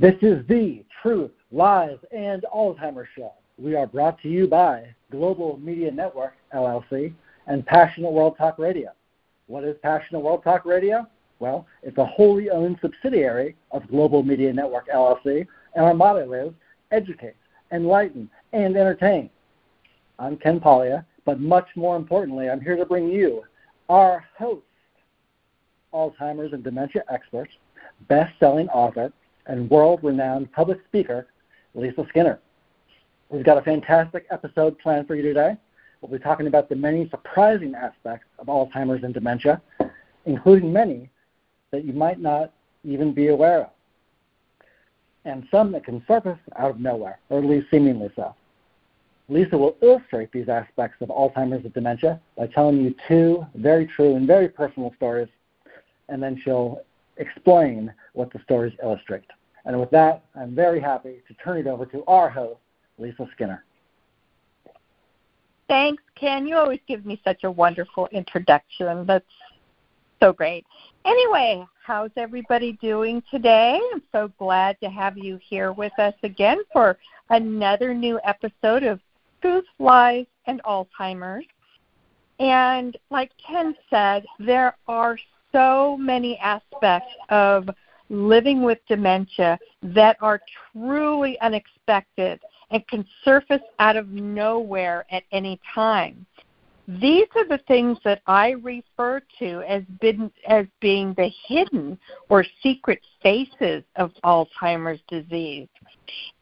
This is the Truth, Lies, and Alzheimer's Show. We are brought to you by Global Media Network, LLC, and Passionate World Talk Radio. What is Passionate World Talk Radio? Well, it's a wholly owned subsidiary of Global Media Network, LLC, and our motto is educate, enlighten, and entertain. I'm Ken Paglia, but much more importantly, I'm here to bring you our host, Alzheimer's and dementia expert, best-selling author, and world-renowned public speaker, Lisa Skinner. We've got a fantastic episode planned for you today. We'll be talking about the many surprising aspects of Alzheimer's and dementia, including many that you might not even be aware of, and some that can surface out of nowhere, or at least seemingly so. Lisa will illustrate these aspects of Alzheimer's and dementia by telling you two very true and very personal stories, and then she'll explain what the stories illustrate. And with that, I'm very happy to turn it over to our host, Lisa Skinner. Thanks, Ken. You always give me such a wonderful introduction. That's so great. Anyway, how's everybody doing today? I'm so glad to have you here with us again for another new episode of Truth, Lies, and Alzheimer's. And like Ken said, there are so many aspects of living with dementia that are truly unexpected and can surface out of nowhere at any time. These are the things that I refer to as being the hidden or secret faces of Alzheimer's disease.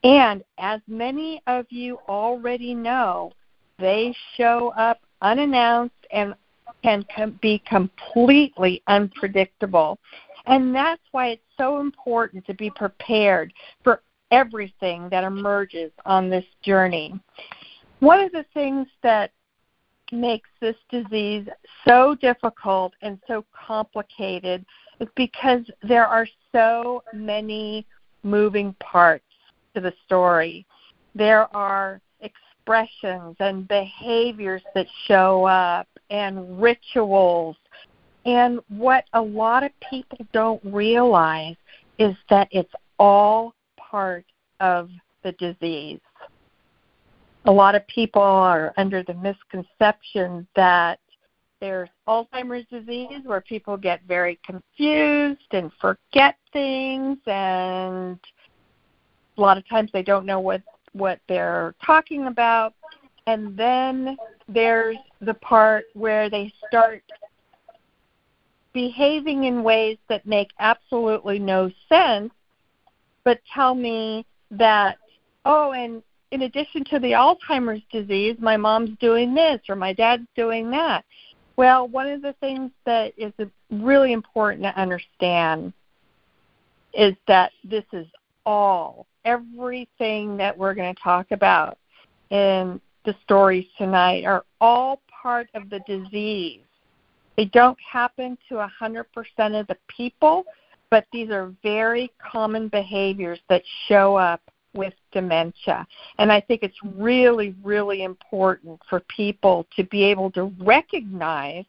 And as many of you already know, they show up unannounced and can be completely unpredictable. And that's why it's so important to be prepared for everything that emerges on this journey. One of the things that makes this disease so difficult and so complicated is because there are so many moving parts to the story. There are expressions and behaviors that show up and rituals. And what a lot of people don't realize is that it's all part of the disease. A lot of people are under the misconception that there's Alzheimer's disease where people get very confused and forget things, and a lot of times they don't know what they're talking about. And then there's the part where they start behaving in ways that make absolutely no sense, but tell me that, oh, and in addition to the Alzheimer's disease, my mom's doing this or my dad's doing that. Well, one of the things that is really important to understand is that this is all, everything that we're going to talk about in the stories tonight are all part of the disease. They don't happen to 100% of the people, but these are very common behaviors that show up with dementia. And I think it's really, really important for people to be able to recognize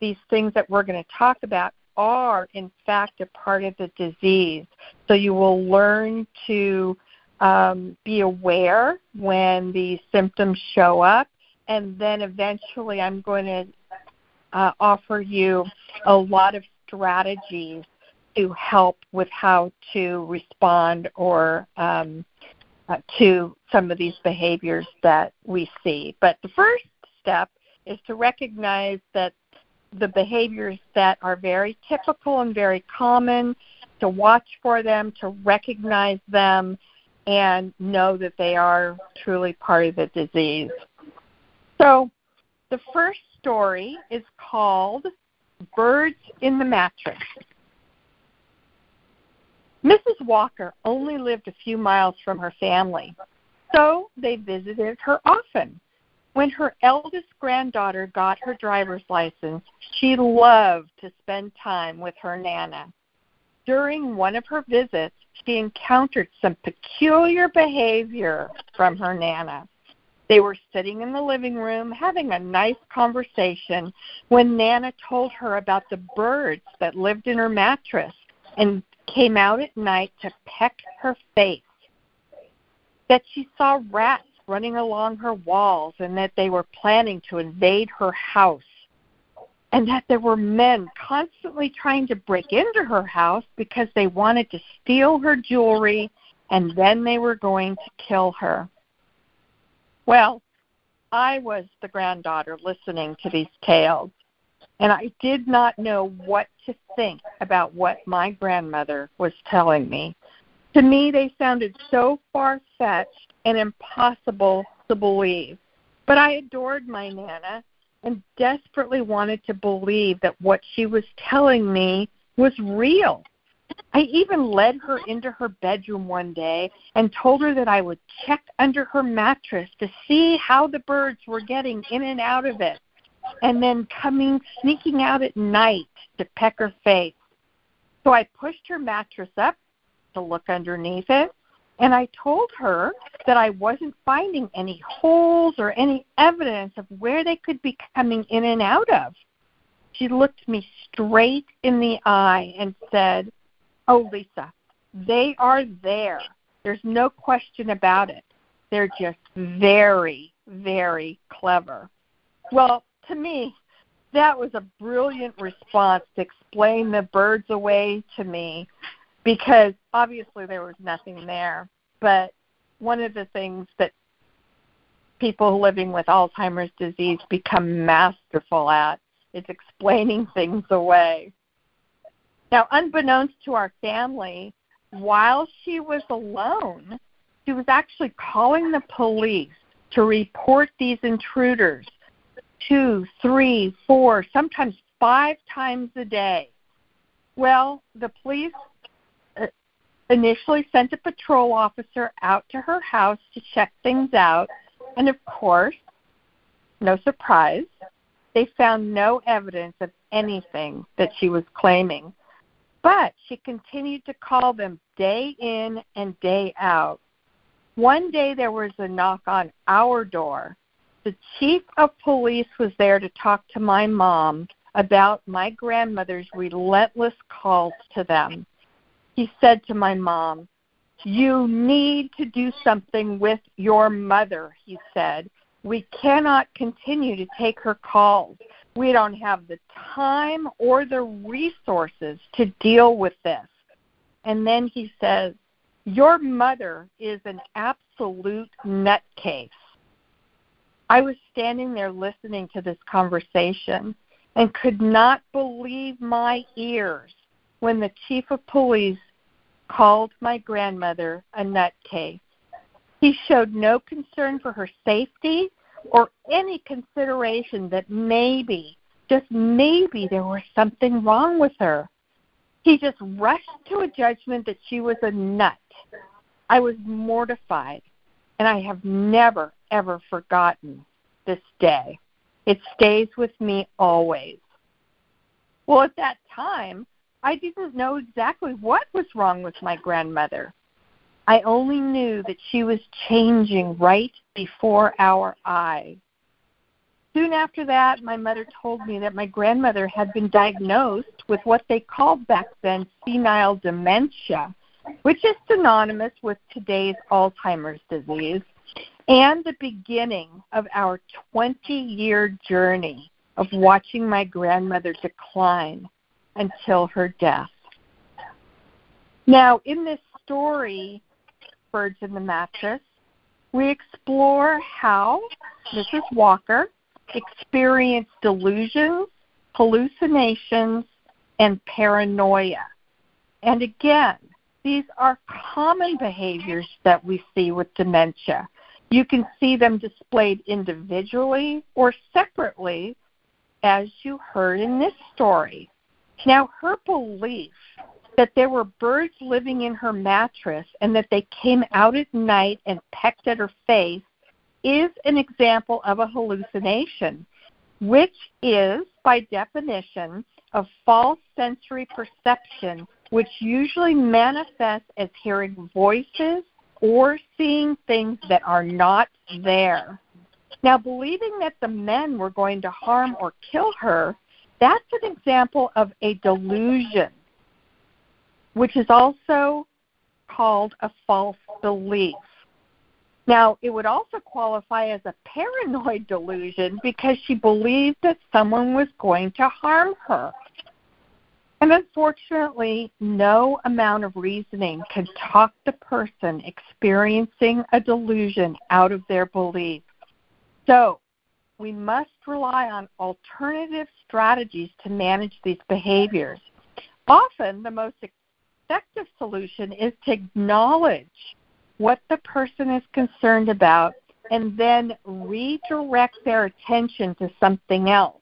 these things that we're going to talk about are, in fact, a part of the disease. So you will learn to be aware when these symptoms show up, and then eventually I'm going to offer you a lot of strategies to help with how to respond or to some of these behaviors that we see. But the first step is to recognize that the behaviors that are very typical and very common, to watch for them, to recognize them, and know that they are truly part of the disease. So the first story is called Birds in the Mattress. Mrs. Walker only lived a few miles from her family, so they visited her often. When her eldest granddaughter got her driver's license, she loved to spend time with her Nana. During one of her visits, she encountered some peculiar behavior from her Nana. They were sitting in the living room having a nice conversation when Nana told her about the birds that lived in her mattress and came out at night to peck her face, that she saw rats running along her walls and that they were planning to invade her house, and that there were men constantly trying to break into her house because they wanted to steal her jewelry, and then they were going to kill her. Well, I was the granddaughter listening to these tales, and I did not know what to think about what my grandmother was telling me. To me, they sounded so far-fetched and impossible to believe. But I adored my Nana and desperately wanted to believe that what she was telling me was real. I even led her into her bedroom one day and told her that I would check under her mattress to see how the birds were getting in and out of it, and then sneaking out at night to peck her face. So I pushed her mattress up to look underneath it, and I told her that I wasn't finding any holes or any evidence of where they could be coming in and out of. She looked me straight in the eye and said, "Oh, Lisa, they are there. There's no question about it. They're just very, very clever." Well, to me, that was a brilliant response to explain the birds away to me, because obviously there was nothing there. But one of the things that people living with Alzheimer's disease become masterful at is explaining things away. Now, unbeknownst to our family, while she was alone, she was actually calling the police to report these intruders 2, 3, 4, sometimes 5 times a day. Well, the police initially sent a patrol officer out to her house to check things out, and of course, no surprise, they found no evidence of anything that she was claiming. But she continued to call them day in and day out. One day there was a knock on our door. The chief of police was there to talk to my mom about my grandmother's relentless calls to them. He said to my mom, "You need to do something with your mother," he said. "We cannot continue to take her calls. We don't have the time or the resources to deal with this." And then he says, "Your mother is an absolute nutcase." I was standing there listening to this conversation and could not believe my ears when the chief of police called my grandmother a nutcase. He showed no concern for her safety or any consideration that maybe, just maybe, there was something wrong with her. He just rushed to a judgment that she was a nut. I was mortified, and I have never, ever forgotten this day. It stays with me always. Well, at that time, I didn't know exactly what was wrong with my grandmother. I only knew that she was changing right before our eyes. Soon after that, my mother told me that my grandmother had been diagnosed with what they called back then senile dementia, which is synonymous with today's Alzheimer's disease, and the beginning of our 20-year journey of watching my grandmother decline until her death. Now, in this story, Birds in the Mattress, we explore how Mrs. Walker experienced delusions, hallucinations, and paranoia. And again, these are common behaviors that we see with dementia. You can see them displayed individually or separately, as you heard in this story. Now, her belief that there were birds living in her mattress and that they came out at night and pecked at her face is an example of a hallucination, which is, by definition, a false sensory perception, which usually manifests as hearing voices or seeing things that are not there. Now, believing that the men were going to harm or kill her, that's an example of a delusion. which is also called a false belief. Now, it would also qualify as a paranoid delusion because she believed that someone was going to harm her. And unfortunately, no amount of reasoning can talk the person experiencing a delusion out of their belief. So we must rely on alternative strategies to manage these behaviors. Often the most effective solution is to acknowledge what the person is concerned about and then redirect their attention to something else.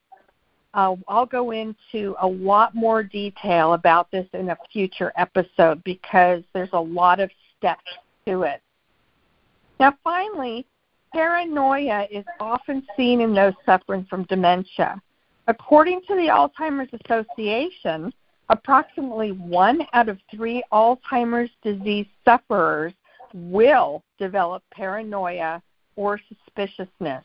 I'll go into a lot more detail about this in a future episode because there's a lot of steps to it. Now, finally, paranoia is often seen in those suffering from dementia. According to the Alzheimer's Association, approximately 1 out of 3 Alzheimer's disease sufferers will develop paranoia or suspiciousness.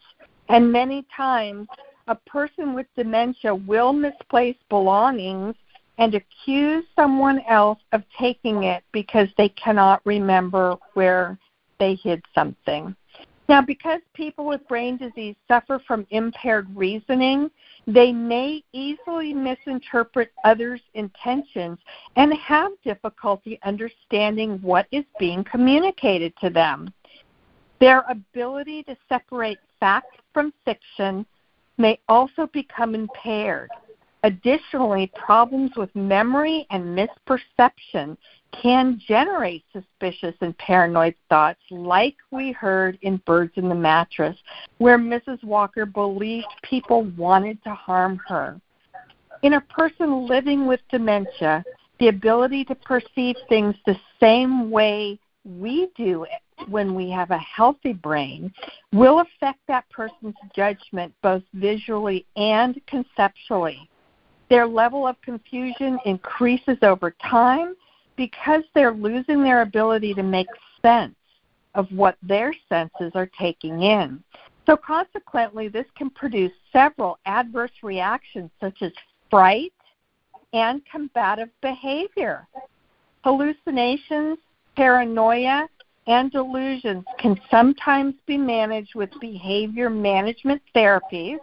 And many times, a person with dementia will misplace belongings and accuse someone else of taking it because they cannot remember where they hid something. Now, because people with brain disease suffer from impaired reasoning, they may easily misinterpret others' intentions and have difficulty understanding what is being communicated to them. Their ability to separate fact from fiction may also become impaired. Additionally, problems with memory and misperception can generate suspicious and paranoid thoughts, like we heard in Birds in the Mattress, where Mrs. Walker believed people wanted to harm her. In a person living with dementia, the ability to perceive things the same way we do when we have a healthy brain will affect that person's judgment both visually and conceptually. Their level of confusion increases over time because they're losing their ability to make sense of what their senses are taking in. So consequently, this can produce several adverse reactions such as fright and combative behavior. Hallucinations, paranoia, and delusions can sometimes be managed with behavior management therapies,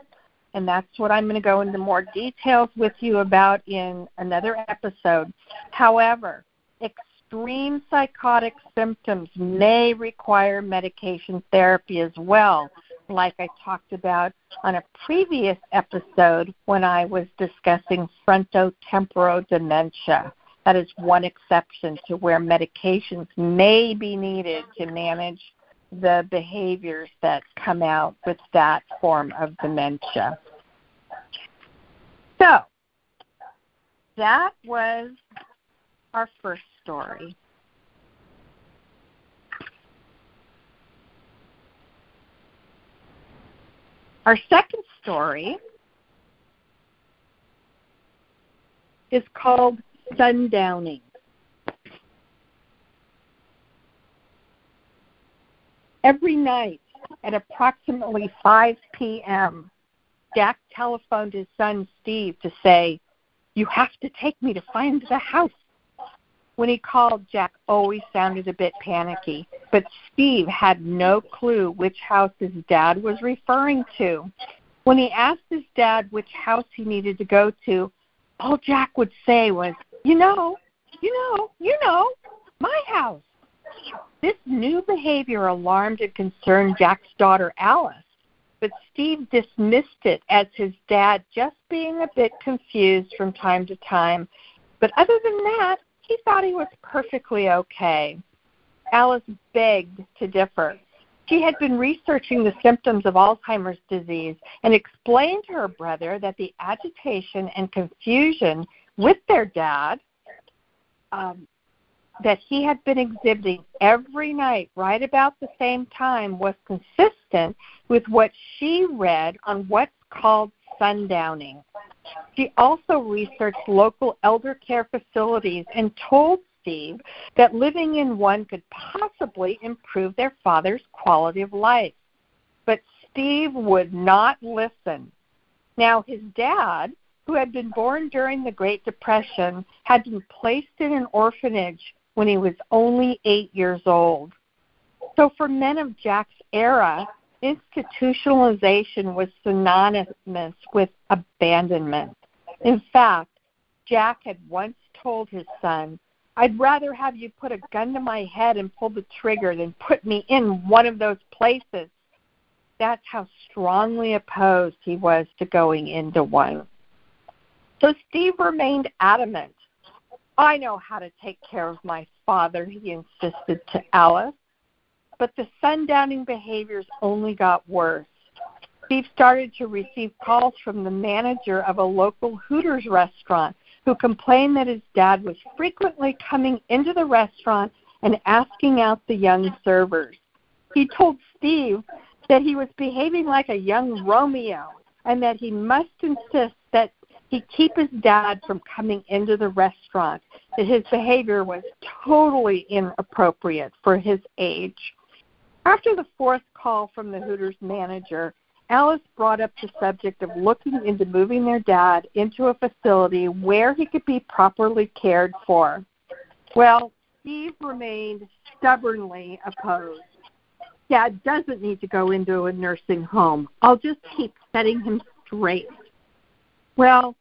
and that's what I'm going to go into more details with you about in another episode. However, extreme psychotic symptoms may require medication therapy as well, like I talked about on a previous episode when I was discussing frontotemporal dementia. That is one exception to where medications may be needed to manage the behaviors that come out with that form of dementia. So that was our first story. Our second story is called Sundowning. Every night at approximately 5 p.m., Jack telephoned his son Steve to say, "You have to take me to find the house." When he called, Jack always sounded a bit panicky, but Steve had no clue which house his dad was referring to. When he asked his dad which house he needed to go to, all Jack would say was, you know, my house." This new behavior alarmed and concerned Jack's daughter, Alice, but Steve dismissed it as his dad just being a bit confused from time to time. But other than that, he thought he was perfectly okay. Alice begged to differ. She had been researching the symptoms of Alzheimer's disease and explained to her brother that the agitation and confusion with their dad that he had been exhibiting every night right about the same time was consistent with what she read on what's called sundowning. She also researched local elder care facilities and told Steve that living in one could possibly improve their father's quality of life. But Steve would not listen. Now, his dad, who had been born during the Great Depression, had been placed in an orphanage when he was only 8 years old. So for men of Jack's era, institutionalization was synonymous with abandonment. In fact, Jack had once told his son, "I'd rather have you put a gun to my head and pull the trigger than put me in one of those places." That's how strongly opposed he was to going into one. So Steve remained adamant. "I know how to take care of my father," he insisted to Alice. But the sundowning behaviors only got worse. Steve started to receive calls from the manager of a local Hooters restaurant who complained that his dad was frequently coming into the restaurant and asking out the young servers. He told Steve that he was behaving like a young Romeo and that he must insist that he keep his dad from coming into the restaurant, that his behavior was totally inappropriate for his age. After the fourth call from the Hooters manager, Alice brought up the subject of looking into moving their dad into a facility where he could be properly cared for. Well, Steve remained stubbornly opposed. "Dad doesn't need to go into a nursing home. I'll just keep setting him straight." Well,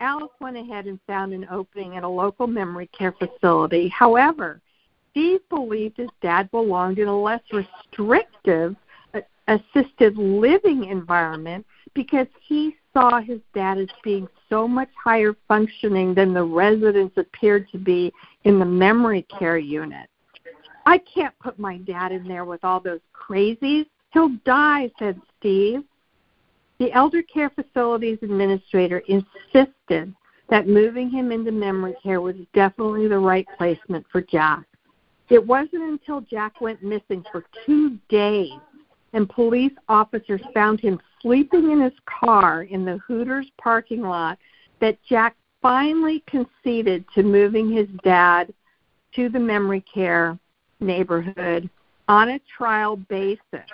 Alice went ahead and found an opening at a local memory care facility. However, Steve believed his dad belonged in a less restrictive assisted living environment because he saw his dad as being so much higher functioning than the residents appeared to be in the memory care unit. "I can't put my dad in there with all those crazies. He'll die," said Steve. The elder care facilities administrator insisted that moving him into memory care was definitely the right placement for Jack. It wasn't until Jack went missing for 2 days and police officers found him sleeping in his car in the Hooters parking lot that Jack finally conceded to moving his dad to the memory care neighborhood on a trial basis.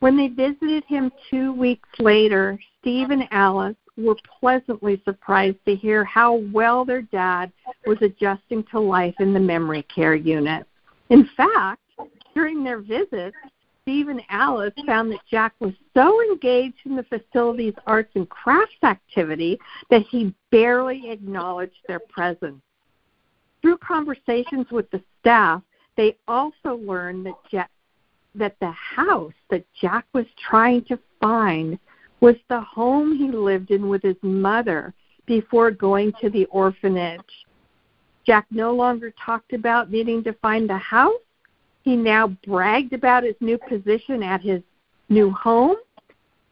When they visited him 2 weeks later, Steve and Alice were pleasantly surprised to hear how well their dad was adjusting to life in the memory care unit. In fact, during their visit, Steve and Alice found that Jack was so engaged in the facility's arts and crafts activity that he barely acknowledged their presence. Through conversations with the staff, they also learned that the house that Jack was trying to find was the home he lived in with his mother before going to the orphanage. Jack no longer talked about needing to find the house. He now bragged about his new position at his new home.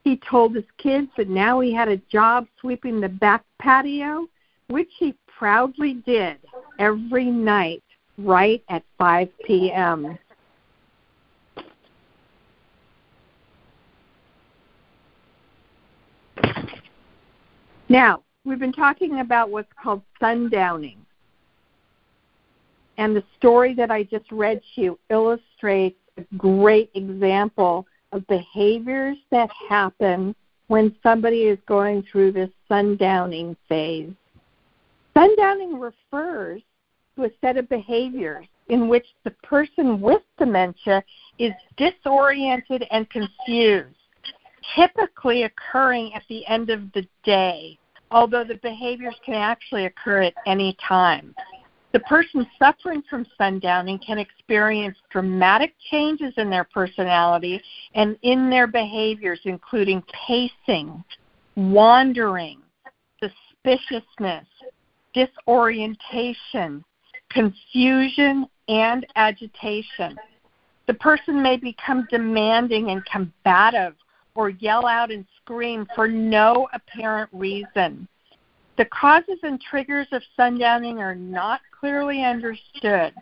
He told his kids that now he had a job sweeping the back patio, which he proudly did every night right at 5 p.m. Now, we've been talking about what's called sundowning. And the story that I just read to you illustrates a great example of behaviors that happen when somebody is going through this sundowning phase. Sundowning refers to a set of behaviors in which the person with dementia is disoriented and confused, typically occurring at the end of the day, although the behaviors can actually occur at any time. The person suffering from sundowning can experience dramatic changes in their personality and in their behaviors, including pacing, wandering, suspiciousness, disorientation, confusion, and agitation. The person may become demanding and combative, or yell out and scream for no apparent reason. The causes and triggers of sundowning are not clearly understood.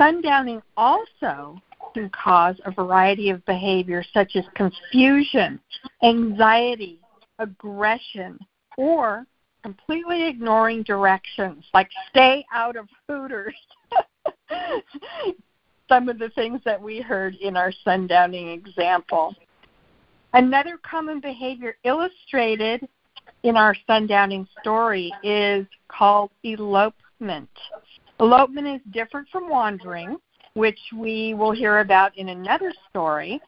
Sundowning also can cause a variety of behaviors such as confusion, anxiety, aggression, or completely ignoring directions, like stay out of Hooters. Some of the things that we heard in our sundowning example. Another common behavior illustrated in our sundowning story is called elopement. Elopement is different from wandering, which we will hear about in another story.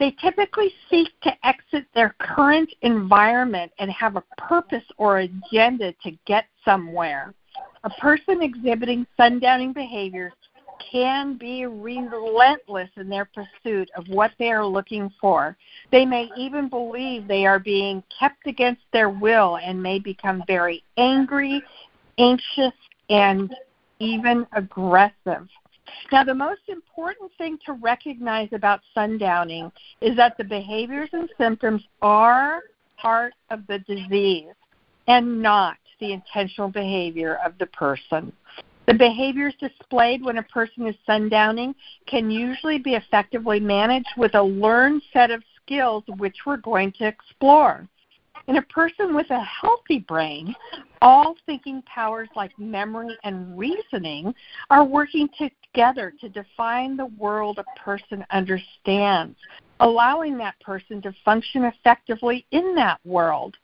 They typically seek to exit their current environment and have a purpose or agenda to get somewhere. A person exhibiting sundowning behaviors can be relentless in their pursuit of what they are looking for. They may even believe they are being kept against their will and may become very angry, anxious, and even aggressive. Now, the most important thing to recognize about sundowning is that the behaviors and symptoms are part of the disease and not the intentional behavior of the person. The behaviors displayed when a person is sundowning can usually be effectively managed with a learned set of skills, which we're going to explore. In a person with a healthy brain, all thinking powers like memory and reasoning are working together to define the world a person understands, allowing that person to function effectively in that world.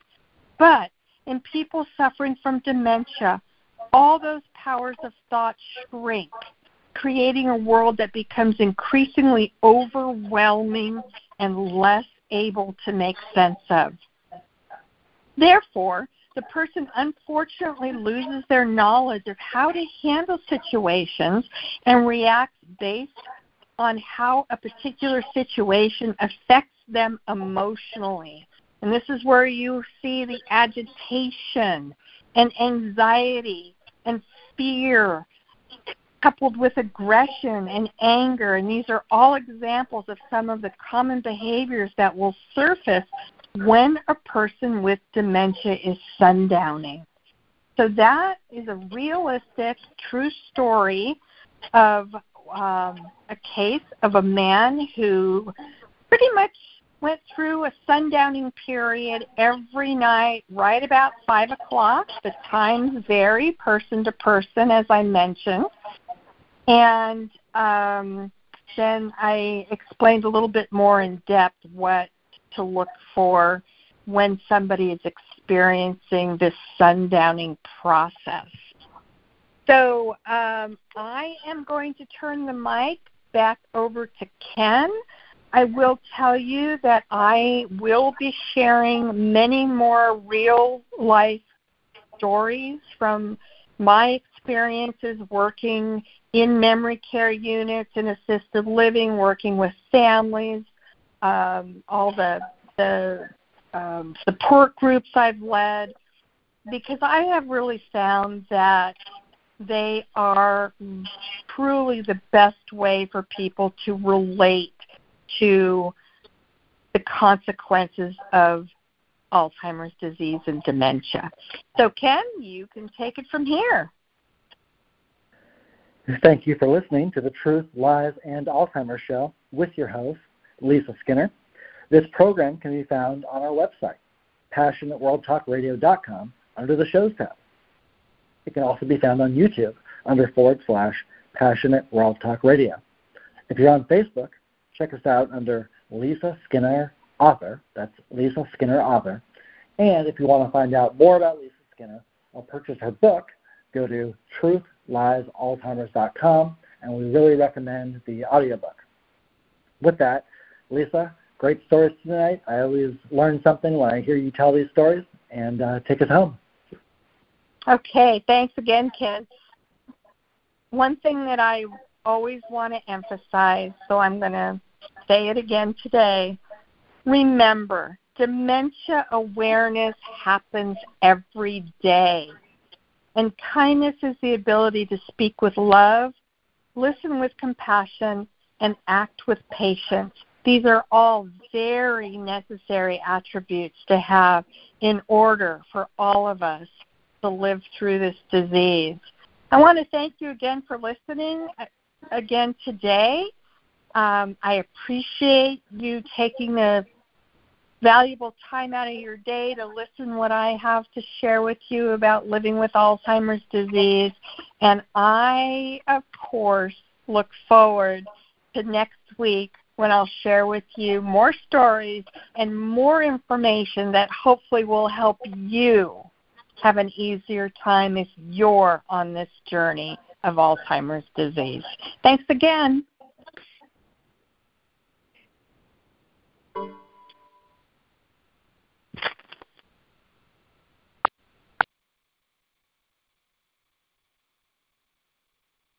But in people suffering from dementia, all those powers of thought shrink, creating a world that becomes increasingly overwhelming and less able to make sense of. Therefore, the person unfortunately loses their knowledge of how to handle situations and reacts based on how a particular situation affects them emotionally. And this is where you see the agitation and anxiety and fear coupled with aggression and anger. And these are all examples of some of the common behaviors that will surface when a person with dementia is sundowning. So that is a realistic, true story of a case of a man who pretty much went through a sundowning period every night right about 5 o'clock. The times vary person to person, as I mentioned. And then I explained a little bit more in depth what to look for when somebody is experiencing this sundowning process. So I am going to turn the mic back over to Ken. I will tell you that I will be sharing many more real-life stories from my experiences working in memory care units, in assisted living, working with families, all the support groups I've led, because I have really found that they are truly the best way for people to relate to the consequences of Alzheimer's disease and dementia. So, Ken, you can take it from here. Thank you for listening to the Truth, Lies, and Alzheimer's Show with your host, Lisa Skinner. This program can be found on our website, passionateworldtalkradio.com, under the Shows tab. It can also be found on YouTube under /Passionate World Talk Radio. If you're on Facebook, check us out under Lisa Skinner Author. That's Lisa Skinner Author. And if you want to find out more about Lisa Skinner or purchase her book, go to truthlivesalzheimers.com, and we really recommend the audiobook. With that, Lisa, great stories tonight. I always learn something when I hear you tell these stories, and take us home. Okay, thanks again, Ken. One thing that I always want to emphasize, so I'm going to say it again today, remember, dementia awareness happens every day, and kindness is the ability to speak with love, listen with compassion, and act with patience. These are all very necessary attributes to have in order for all of us to live through this disease. I want to thank you again for listening again today. I appreciate you taking the valuable time out of your day to listen what I have to share with you about living with Alzheimer's disease. And I, of course, look forward to next week when I'll share with you more stories and more information that hopefully will help you have an easier time if you're on this journey of Alzheimer's disease. Thanks again.